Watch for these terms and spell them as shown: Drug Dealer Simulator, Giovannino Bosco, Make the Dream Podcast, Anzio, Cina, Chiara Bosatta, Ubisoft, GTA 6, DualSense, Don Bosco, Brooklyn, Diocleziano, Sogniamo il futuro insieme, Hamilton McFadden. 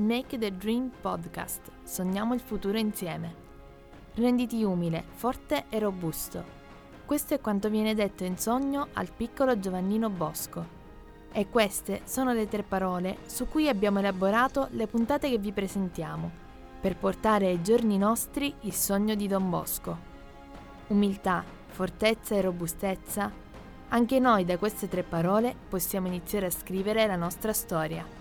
Make the Dream Podcast. Sogniamo il futuro insieme. Renditi umile, forte e robusto. Questo è quanto viene detto in sogno al piccolo Giovannino Bosco. E queste sono le 3 parole su cui abbiamo elaborato le puntate che vi presentiamo, per portare ai giorni nostri il sogno di Don Bosco. Umiltà, fortezza e robustezza. Anche noi da queste 3 parole possiamo iniziare a scrivere la nostra storia.